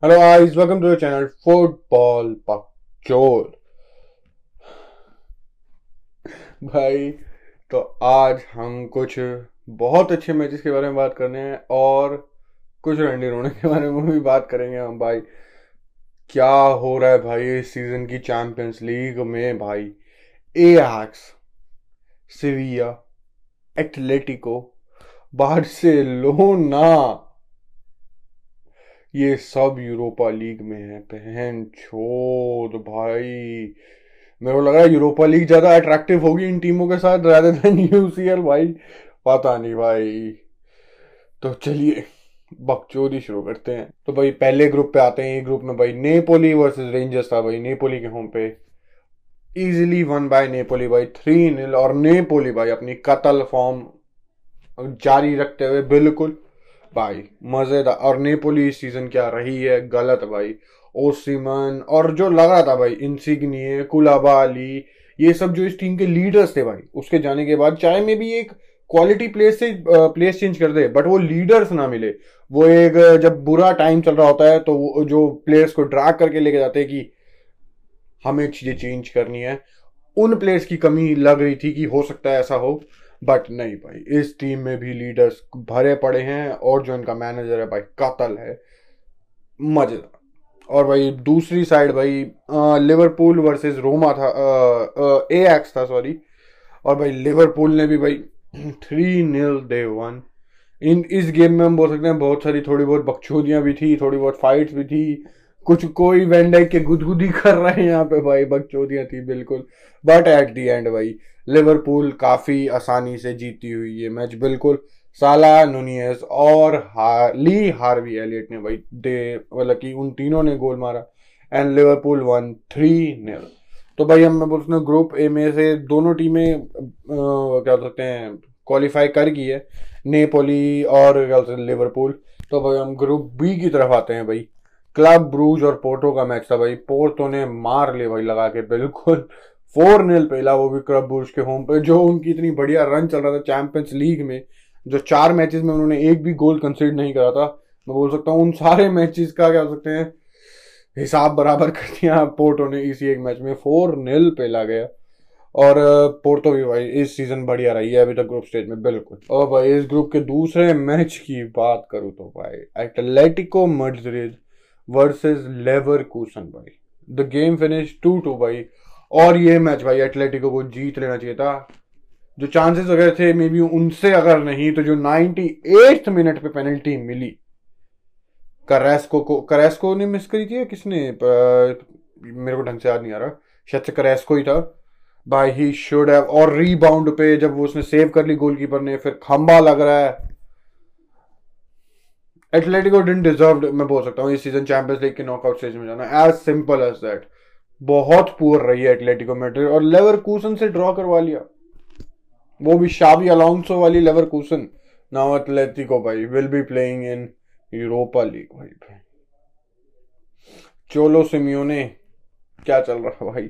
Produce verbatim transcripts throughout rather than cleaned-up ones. Hello guys, welcome to the channel Football Patrol। भाई तो आज हम कुछ बहुत अच्छे मैचेस के बारे में बात करने हैं और कुछ रंडी रोने के बारे में भी बात करेंगे हम। भाई क्या हो रहा है भाई इस सीजन की चैंपियंस लीग में। भाई एएक्स, सेविया, एटलेटिको, बार्सिलोना ये सब यूरोपा लीग में है। बहन छोड़ भाई, मेरे को लग रहा है यूरोपा लीग ज्यादा अट्रैक्टिव होगी इन टीमों के साथ rather than U C L. भाई पता नहीं भाई, तो चलिए बकचोदी शुरू करते हैं। तो भाई पहले ग्रुप पे आते हैं। ग्रुप में भाई नेपोली वर्सेस रेंजर्स था। भाई नेपोली के होम पे इजिली वन बाय नेपोली भाई थ्री नील। और नेपोली भाई अपनी कतल फॉर्म जारी रखते हुए बिल्कुल भाई मजेदार। और नेपोली इस सीजन क्या रही है गलत भाई। ओसिमन और जो लगा था भाई इंसिग्निए, कुलाबाली, ये सब जो इस टीम के लीडर्स थे भाई, उसके जाने के बाद चाहे में भी एक क्वालिटी प्लेस से प्लेस चेंज कर दे बट वो लीडर्स ना मिले। वो एक जब बुरा टाइम चल रहा होता है तो जो प्लेयर्स को ड्रैग करके लेके जाते हैं कि हमें चीजें चेंज करनी है, उन प्लेयर्स की कमी लग रही थी कि हो सकता है ऐसा हो। बट नहीं भाई, इस टीम में भी लीडर्स भरे पड़े हैं और जो इनका मैनेजर है भाई कातल है, मजेदार। और भाई दूसरी साइड भाई लिवरपूल वर्सेस रोमा था, एएक्स था सॉरी। और भाई लिवरपूल ने भी भाई थ्री नील दे वन। इन इस गेम में हम बोल सकते हैं बहुत सारी थोड़ी बहुत बकचोदियां भी थी, थोड़ी बहुत फाइट्स भी थी, कुछ कोई वेंडाइक के गुदगुदी कर रहे हैं यहाँ पे भाई, बकचोदियां थी बिल्कुल। बट एट दी एंड भाई लिवरपूल काफी आसानी से जीती हुई ये मैच बिल्कुल। साला, नूनियस और हार्ली हार्वी एलियट ने भाई दे मतलब कि उन तीनों ने गोल मारा and Liverpool one three nil. तो भाई हम उसने ग्रुप ए में से दोनों टीमें आ, क्या बोलते हैं क्वालिफाई कर गई है, नेपोली और लिवरपूल। तो भाई हम ग्रुप बी की तरफ आते हैं। भाई क्लब ब्रूज और पोर्टो का मैच था। भाई पोर्टो ने मार ले भाई लगा के बिल्कुल फोर नील पहला, वो भी क्लब ब्रूज के होम पे। जो उनकी इतनी बढ़िया रन चल रहा था चैंपियंस लीग में, जो चार मैचेस में उन्होंने एक भी गोल कंसीड नहीं करा था, मैं बोल सकता हूँ उन सारे मैचेस का क्या हो सकते हैं हिसाब बराबर कर दिया पोर्टो ने इसी एक मैच में। फोर नील पहला गया और पोर्टो भी भाई इस सीजन बढ़िया रही है अभी तक ग्रुप स्टेज में बिल्कुल। और भाई इस ग्रुप के दूसरे मैच की बात करूँ तो भाई एटलेटिको मैड्रिड वर्सेस लेवरकूसन भाई the game finish two two भाई। और ये मैच भाई एटलेटिको को जीत लेना चाहिए था। जो चांसेस अगर थे मे बी उनसे अगर नहीं तो जो अट्ठानवेवें मिनट पे पेनल्टी मिली करेस्को को, करेस्को ने मिस करी थी किसने, मेरे को ढंग से याद नहीं आ रहा, शायद से करेस्को ही था भाई। He should have. और रीबाउंड पे जब वो उसने सेव कर ली गोलकीपर ने, फिर खंबा लग रहा है। एटलेटिको डिडंट डिजर्व, मैं बोल सकता हूँ इस सीजन चैंपियंस लीग के नॉकआउट स्टेज में जाना, एज सिंपल एज दैट। बहुत पुअर रही है एटलेटिको मैड्रिड। और लेवरकूसन से ड्रॉ करवा लिया, वो भी शाबी अलोंसो वाली लेवरकूसन। नाउ एटलेटिको भाई will be playing in Europa League. भाई चोलो सिमियोने क्या चल रहा है भाई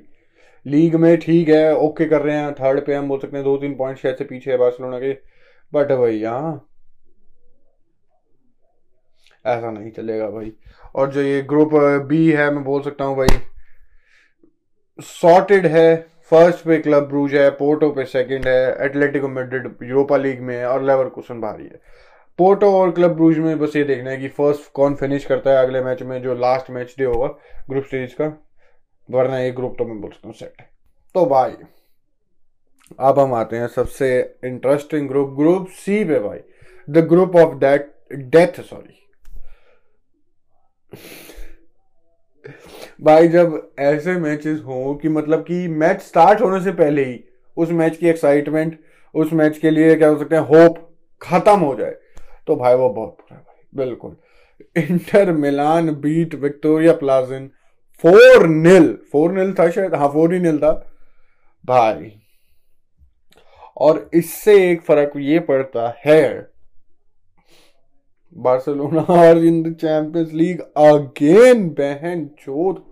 लीग में, ठीक है ओके कर रहे हैं, थर्ड पे हम बोल सकते हैं दो तीन पॉइंट शायद से पीछे है बार्सिलोना के। बट भाई यहाँ ऐसा नहीं चलेगा भाई। और जो ये ग्रुप बी है मैं बोल सकता हूँ भाई सॉर्टेड है। फर्स्ट पे क्लब ब्रूज है, पोर्टो पे सेकंड है, एटलेटिको मैड्रिड यूरोपा लीग में है और लेवरकूसन बाहरी है। पोर्टो और क्लब ब्रूज में बस ये देखना है कि फर्स्ट कौन फिनिश करता है अगले मैच में, जो लास्ट मैच डे होगा ग्रुप स्टेज का, वरना ये ग्रुप तो मैं बोल सकता हूँ सेट है। तो भाई अब हम आते हैं सबसे इंटरेस्टिंग ग्रुप, ग्रुप सी पे भाई the group of that death sorry भाई। जब ऐसे मैचेस हो कि मतलब कि मैच स्टार्ट होने से पहले ही उस मैच की एक्साइटमेंट, उस मैच के लिए क्या हो सकते हैं होप खत्म हो जाए, तो भाई वो बहुत बुरा भाई बिल्कुल। Inter Milan beat Viktoria Plzen four nil four nil था शायद, हाँ फोर ही नील था भाई। और इससे एक फर्क ये पड़ता है बार्सिलोना और in the Champions League again. बहन चोद,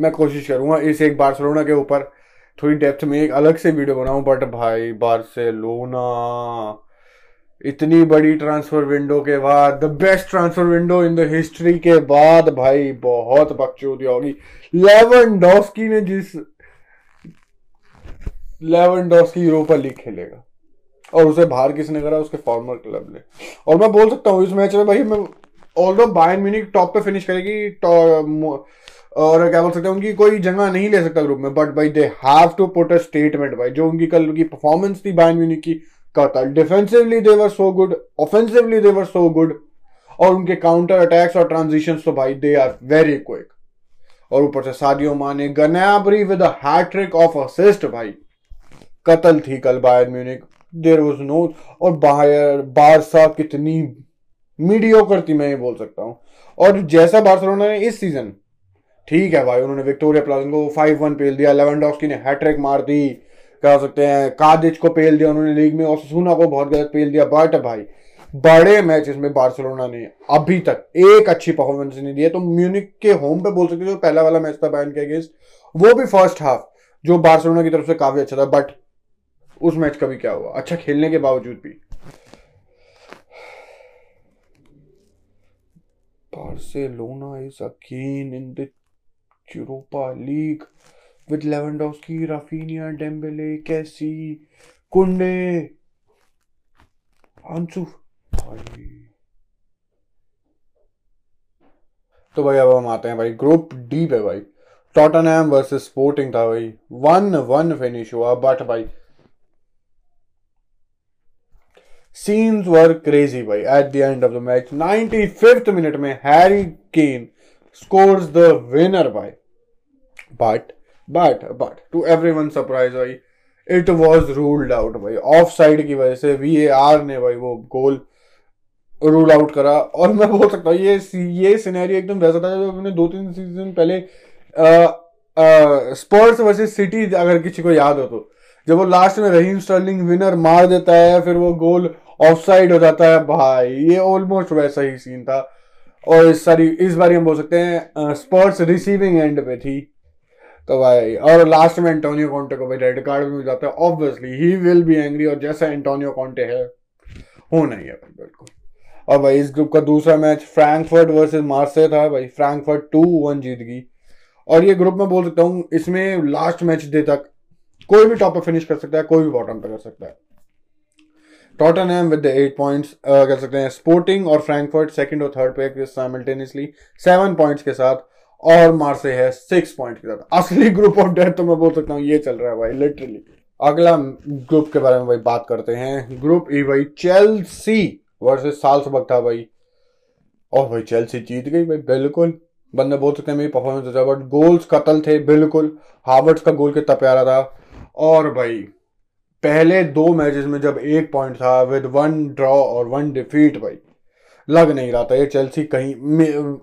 मैं कोशिश करूंगा इस एक बार्सिलोना के ऊपर थोड़ी डेप्थ में एक अलग से वीडियो बनाऊं। बट भाई बार्सिलोना इतनी बड़ी ट्रांसफर विंडो के बाद, the best transfer window in the history के बाद भाई बहुत बकचोदी होगी। लेवेंडोस्की ने जिस लेवेंडोस्की यूरोपा लीग खेलेगा और उसे बाहर किसने करा, उसके फॉर्मर क्लब ने। और मैं बोल सकता हूँ इस मैच में भाई, मैं ऑल्दो बायर्न म्यूनिख टॉप पे फिनिश करेगी और क्या बोल सकते हैं, उनकी कोई जगह नहीं ले सकता ग्रुप में, बट भाई they have to put a statement. भाई जो उनकी कल की परफॉर्मेंस थी बायर्न म्यूनिख की, defensively they were so good, offensively they were so good, और उनके काउंटर अटैक्स और ट्रांजिशंस तो भाई दे आर वेरी क्विक। और ऊपर से Sadio Mane Gnabry with a hattrick of assist, भाई कतल थी कल Bayern Munich, there was no. और बायर बारसा कितनी मीडियोकर थी मैं ये बोल सकता हूँ। और जैसा बार्सिलोना ने इस सीजन, ठीक है भाई उन्होंने विक्टोरिया प्लाजन को फाइव वन पेल दिया, लेवेंडोस्की ने हैट्रिक मार दी, कह सकते हैं कादिच को पेल दिया उन्होंने लीग में, और ओसासुना को बहुत गलत पेल दिया, बट भाई बड़े मैचेस में बार्सिलोना ने अभी तक एक अच्छी परफॉर्मेंस नहीं दी है। तो म्यूनिक के होम पे बोल सकते हैं, जो पहला वाला मैच था बायर्न के अगेंस्ट, वो भी फर्स्ट हाफ जो बार्सिलोना की तरफ से काफी अच्छा था, बट उस मैच का भी क्या हुआ, अच्छा खेलने के बावजूद भी Barcelona is again in the Europa League with Lewandowski, Raphinha, Dembele, Kessie, Kounde, Anshu. तो भाई अब हम आते हैं भाई ग्रुप डी पे। भाई टॉटनहैम वर्सेस स्पोर्टिंग था भाई, वन वन फिनिश हुआ, बट भाई सीन्स वर क्रेजी भाई at the end of the match. Ninety fifth minute में Harry Kane scores the winner भाई, but but but to everyone surprise भाई इट वाज रूल्ड आउट भाई, offside की वजह से वीएआर ने भाई वो गोल रूल आउट करा। और मैं बोल सकता हूँ ये ये सिनेरियो एकदम वैसा था जो हमने दो तीन सीजन पहले स्पर्स वर्सेस सिटी अगर किसी को याद हो तो, जब वो लास्ट में रहीम स्टर्लिंग विनर मार देता है फिर वो गोल ऑफ साइड हो जाता है, भाई ये ऑलमोस्ट वैसा ही सीन था। और इस सारी इस बार हम बोल सकते हैं स्पर्स रिसीविंग एंड पे थी, तो भाई और लास्ट में एंटोनियो कॉन्टे को भाई रेड कार्ड भी मिल जाता है, obviously he will be angry, और जैसा एंटोनियो कॉन्टे है होना ही है भाई बिल्कुल। और भाई इस ग्रुप का दूसरा मैच फ्रैंकफर्ट वर्सेस मार्से था भाई, फ्रैंकफर्ट टू वन जीत गई। और ये ग्रुप में बोल सकता हूँ इसमें लास्ट मैच डे तक कोई भी टॉप पर फिनिश कर सकता है, कोई भी बॉटम पर कर सकता है। टॉटनहैम विद एट पॉइंट्स कर सकते हैं, स्पोर्टिंग और फ्रैंकफर्ट सेकेंड और थर्ड पे साइमल्टेनियसली सेवन पॉइंट्स के साथ, और मार्से है सिक्स पॉइंट के साथ। असली ग्रुप ऑफ डेथ तो मैं बोल सकता हूँ ये चल रहा है भाई लिटरली। अगला ग्रुप के बारे में भाई बात करते हैं, ग्रुप ई भाई चेल्सी वर्सेस साल्सबर्ग था भाई, और भाई चेल्सी जीत गई भाई बिल्कुल। बंदे बोल सकते हैं मेरी परफॉर्मेंस अच्छा, बट गोल्स कतल थे बिल्कुल, हावर्ड्स का गोल कितना प्यारा था। और भाई पहले दो मैचेस में जब एक पॉइंट था विद वन ड्रॉ और वन डिफीट, भाई लग नहीं रहा था ये चेल्सी कहीं,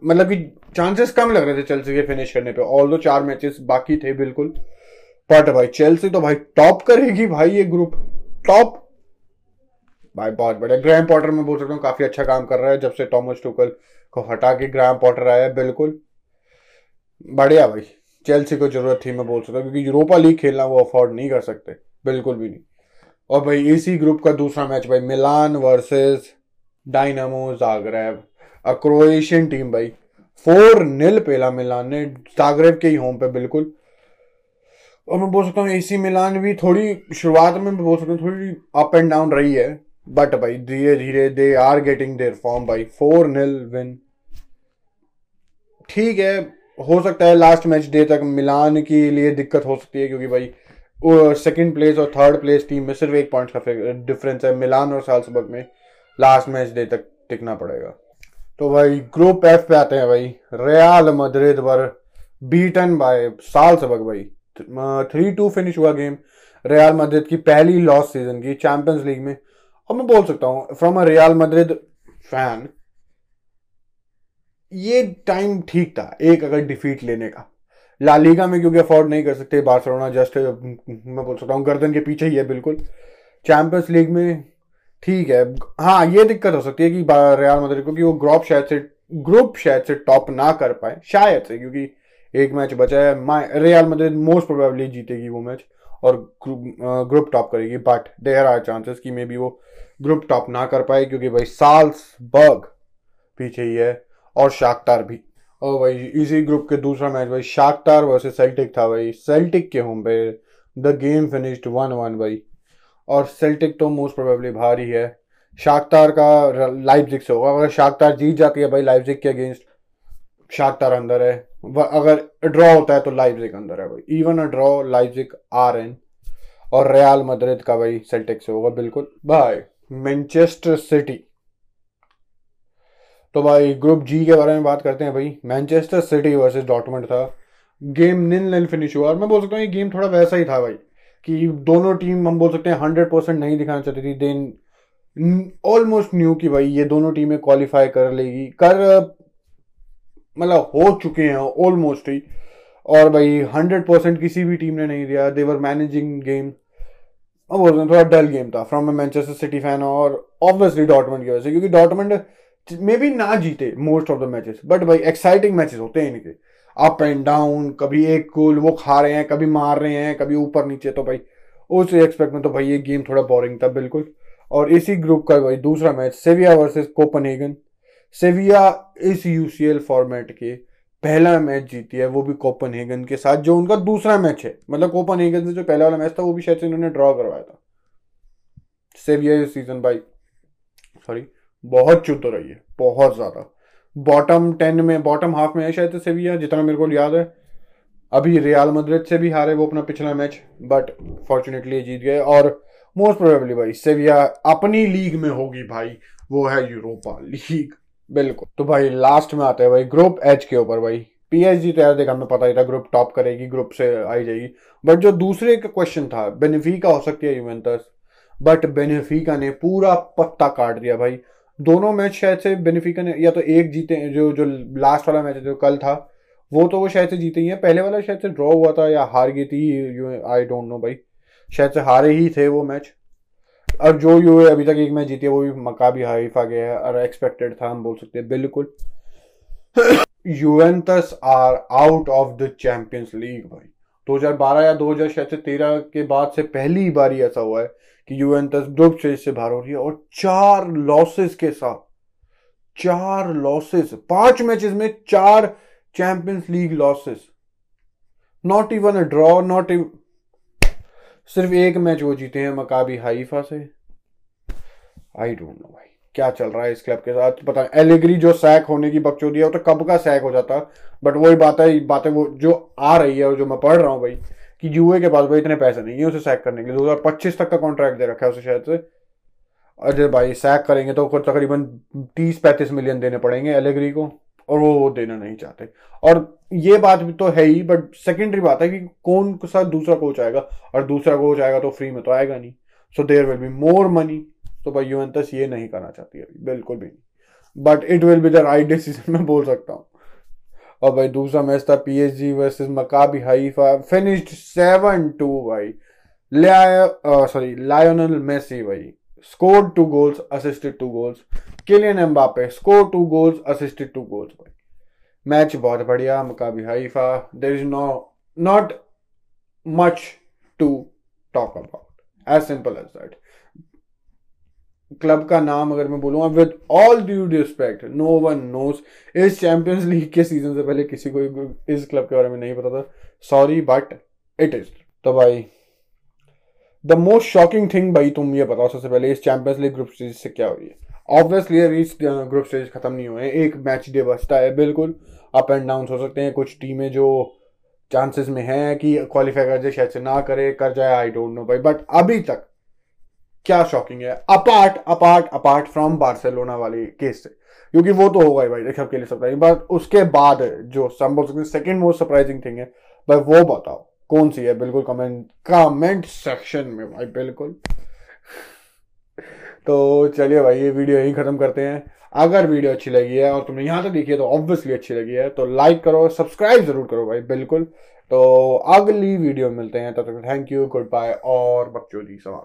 मतलब कि चांसेस कम लग रहे थे चेल्सी के फिनिश करने पे, ऑल्दो चार मैचेस बाकी थे बिल्कुल। बट भाई चेल्सी तो भाई टॉप करेगी भाई ये ग्रुप, टॉप भाई बहुत बढ़िया। ग्रैम पॉटर में बोल सकता हूँ काफी अच्छा काम कर रहा है, जब से टॉमस टुकल को हटा के ग्रैम पॉटर आया बिल्कुल बढ़िया भाई। चेल्सी को जरूरत थी मैं बोल सकता हूँ, क्योंकि यूरोपा लीग खेलना वो अफोर्ड नहीं कर सकते बिल्कुल भी नहीं। और भाई इसी ग्रुप का दूसरा मैच भाई Milan versus dynamo Zagreb, a Croatian team भाई, फोर नील पेला मिलान ने जागरेब के ही होम पे बिल्कुल। और मैं बोल सकता हूँ एसी मिलान भी थोड़ी शुरुआत में बोल सकता हूँ थोड़ी अप एंड डाउन रही है, बट भाई धीरे धीरे they are getting there form भाई। फोर नील विन ठीक है, हो सकता है लास्ट मैच डे तक मिलान के लिए दिक्कत हो सकती है, क्योंकि भाई सेकेंड प्लेस और थर्ड प्लेस टीम में सिर्फ एक पॉइंट का डिफरेंस है मिलान और साल्सबर्ग में, लास्ट मैच डे तक टिकना पड़ेगा। तो भाई ग्रुप एफ पे आते हैं भाई, रियल मैड्रिड पर बीटन बाय साल्सबर्ग भाई, थ्री टू फिनिश हुआ गेम। रियल मैड्रिड की पहली लॉस सीजन की चैंपियंस लीग में, और मैं बोल सकता हूँ from a Real Madrid fan ये टाइम ठीक था एक अगर डिफीट लेने का, ला लीगा में क्योंकि अफोर्ड नहीं कर सकते, बार्सिलोना जस्ट मैं बोल सकता हूँ गर्दन के पीछे ही है बिल्कुल। चैंपियंस लीग में ठीक है, हाँ ये दिक्कत हो सकती है कि रियल मैड्रिड को कि वो ग्रुप शायद से ग्रुप शायद से टॉप ना कर पाए शायद से, क्योंकि एक मैच बचा है, रियल मैड्रिड मोस्ट प्रोबेबली जीतेगी वो मैच और ग्रुप ग्रुप टॉप करेगी, बट देयर आर चांसेस कि मे बी वो ग्रुप टॉप ना कर पाए, क्योंकि भाई साल्सबर्ग पीछे ही है और शाख्तार भी। और भाई इसी ग्रुप के दूसरा मैच भाई शाख्तार वर्सेस सेल्टिक था भाई, सेल्टिक के होम पे the game finished one one भाई। और सेल्टिक तो मोस्ट प्रोबेबली बाहर ही है, शाख्तार का लाइप्जिग से होगा। अगर शाख्तार जीत जाती है भाई लाइप्जिग के अगेंस्ट, शाख्तार अंदर है। अगर ड्रॉ होता है तो लाइप्जिग अंदर है भाई, even a draw Leipzig are in. और रियल मैड्रिड का भाई सेल्टिक से होगा बिल्कुल भाई। मैनचेस्टर सिटी, तो भाई ग्रुप जी के बारे में बात करते हैं भाई। मैनचेस्टर सिटी वर्सेस डॉर्टमुंड था, गेम निल निल फिनिश हुआ। और मैं बोल सकता हूँ ये गेम थोड़ा वैसा ही था भाई कि दोनों टीम हम बोल सकते हैं हंड्रेड परसेंट नहीं दिखाना चाहती थी। देन ऑलमोस्ट न्यू कि भाई ये दोनों टीमें क्वालिफाई कर लेगी, कर मतलब हो चुके हैं ऑलमोस्ट ही। और भाई हंड्रेड परसेंट किसी भी टीम ने नहीं दिया, देवर मैनेजिंग गेम। अब बोल रहे हैं थोड़ा डल गेम था from a Manchester City fan, और ऑब्वियसली डॉर्टमुंड की वजह से, क्योंकि डॉर्टमुंड मे बी ना जीते most of the matches, but भाई एक्साइटिंग मैचेस होते हैं इनके, अप एंड डाउन, कभी एक गोल वो खा रहे हैं, कभी मार रहे हैं, कभी ऊपर नीचे। तो भाई उस एक्सपेक्ट में तो भाई ये गेम थोड़ा बोरिंग था बिल्कुल। और इसी ग्रुप का भाई दूसरा match Sevilla versus Copenhagen. Sevilla इस यूसीएल फॉर्मेट के पहला मैच जीती है, वो भी कोपनहेगन के साथ, जो उनका दूसरा मैच है। मतलब कोपनहेगन से जो पहला वाला मैच था वो भी शायद इन्होंने ड्रॉ करवाया था। सेविया इस सीजन भाई सॉरी बहुत चुत हो रही है, बहुत ज्यादा बॉटम टेन में, बॉटम हाफ में है शायद सेविया, जितना मेरे को याद है। अभी रियल मैड्रिड से भी हारे वो अपना पिछला मैच, बट फॉर्चुनेटली जीत गए। और मोस्ट प्रोबेबली भाई सेविया अपनी लीग में होगी भाई, वो है यूरोपा लीग बिल्कुल। तो भाई लास्ट में आते हैं भाई ग्रुप एच के ऊपर भाई। पीएसजी तो यार देखा हमें पता ही था ग्रुप टॉप करेगी, ग्रुप से आई जाएगी। बट जो दूसरे का क्वेश्चन था बेनिफिका हो सकती है यूवेंटस, बट बेनिफिका ने पूरा पत्ता काट दिया भाई। दोनों मैच शायद से बेनिफिका ने या तो एक जीते, जो जो लास्ट वाला मैच जो कल था वो तो वो शायद से जीते ही है, पहले वाला शायद से ड्रॉ हुआ था या हार गई थी, आई डोंट नो भाई, शायद से हारे ही थे वो मैच। और जो यू है अभी तक एक मैच जीती है वो भी मकाबी हाइफा गया है, और एक्सपेक्टेड था हम बोल सकते हैं बिल्कुल। Juventus are out of the Champions League भाई। दो हज़ार बारह या दो हज़ार शायद से तेरह के बाद से पहली बार ऐसा हुआ है कि यूवेंटस ग्रुप स्टेज से बाहर हो रही है, और चार लॉसेस के साथ, चार लॉसेस पांच मैचेस में चार Champions League losses, not even a draw, not even, सिर्फ एक मैच वो जीते हैं मकाबी हाइफा से। आई डोंट नो भाई क्या चल रहा है इस क्लब के साथ, पता नहीं। एलेग्री जो सैक होने की बकचोदी है वो तो कब का सैक हो जाता, बट वही बात है, बातें वो जो आ रही है और जो मैं पढ़ रहा हूँ भाई कि यूए के पास भाई इतने पैसे नहीं है उसे सैक करने के लिए। दो हज़ार पच्चीस तक का कॉन्ट्रैक्ट दे रखा है उसे शायद से। अरे भाई सैक करेंगे तो तकरीबन तीस पैंतीस मिलियन देने पड़ेंगे एलेग्री को, और वो वो देना नहीं चाहते। और ये बात भी तो है ही, बट सेकेंडरी बात है कि कौन के साथ दूसरा कोच आएगा, और दूसरा कोच आएगा तो फ्री में तो आएगा नहीं, so there will be more money. तो भाई यूवेंटस ये नहीं करना चाहती है बिल्कुल भी नहीं, but it will be the right decision मैं बोल सकता हूँ। और भाई दूसरा मैच था PSG versus Maccabi Haifa, finished seven two भाई। लिया सॉरी लायोनल मेसी भाई scored two goals, assisted two goals. Kylian Mbappe score two goals, assisted two goals भाई। मैच बहुत बढ़िया, Maccabi Haifa there is no not much to talk about, as simple as that. Club का नाम अगर मैं बोलूँ with all due respect, no one knows. इस Champions League के सीजन से पहले किसी को इस क्लब के बारे में नहीं पता था, सॉरी बट इट इज। तो भाई द मोस्ट शॉकिंग थिंग भाई तुम ये बताओ सबसे पहले इस चैंपियंस लीग ग्रुप स्टेज से क्या हुई है। ऑब्वियसली अभी इस ग्रुप स्टेज खत्म नहीं हुए हैं, एक मैच डे बचता है बिल्कुल। अप एंड डाउन हो सकते हैं, कुछ टीमें जो चांसेस में हैं कि क्वालिफाई कर जाए शायद से ना करे, कर जाए, आई डोंट नो भाई। बट अभी तक क्या शॉकिंग है, apart apart apart from Barcelona वाले केस से, क्योंकि वो तो होगा ही भाई सबके लिए सरप्राइजिंग, बट उसके बाद जो संभव सकते सेकेंड मोस्ट सरप्राइजिंग थिंग है भाई वो बताओ कौन सी है बिल्कुल कमेंट कमेंट सेक्शन में भाई बिल्कुल। तो चलिए भाई ये वीडियो यहीं खत्म करते हैं। अगर वीडियो अच्छी लगी है और तुमने यहाँ तक देखी है तो ऑब्वियसली अच्छी लगी है, तो लाइक करो, सब्सक्राइब जरूर करो भाई बिल्कुल। तो अगली वीडियो में मिलते हैं, तब तक थैंक यू, गुड बाय और बकचोदी समाप्त।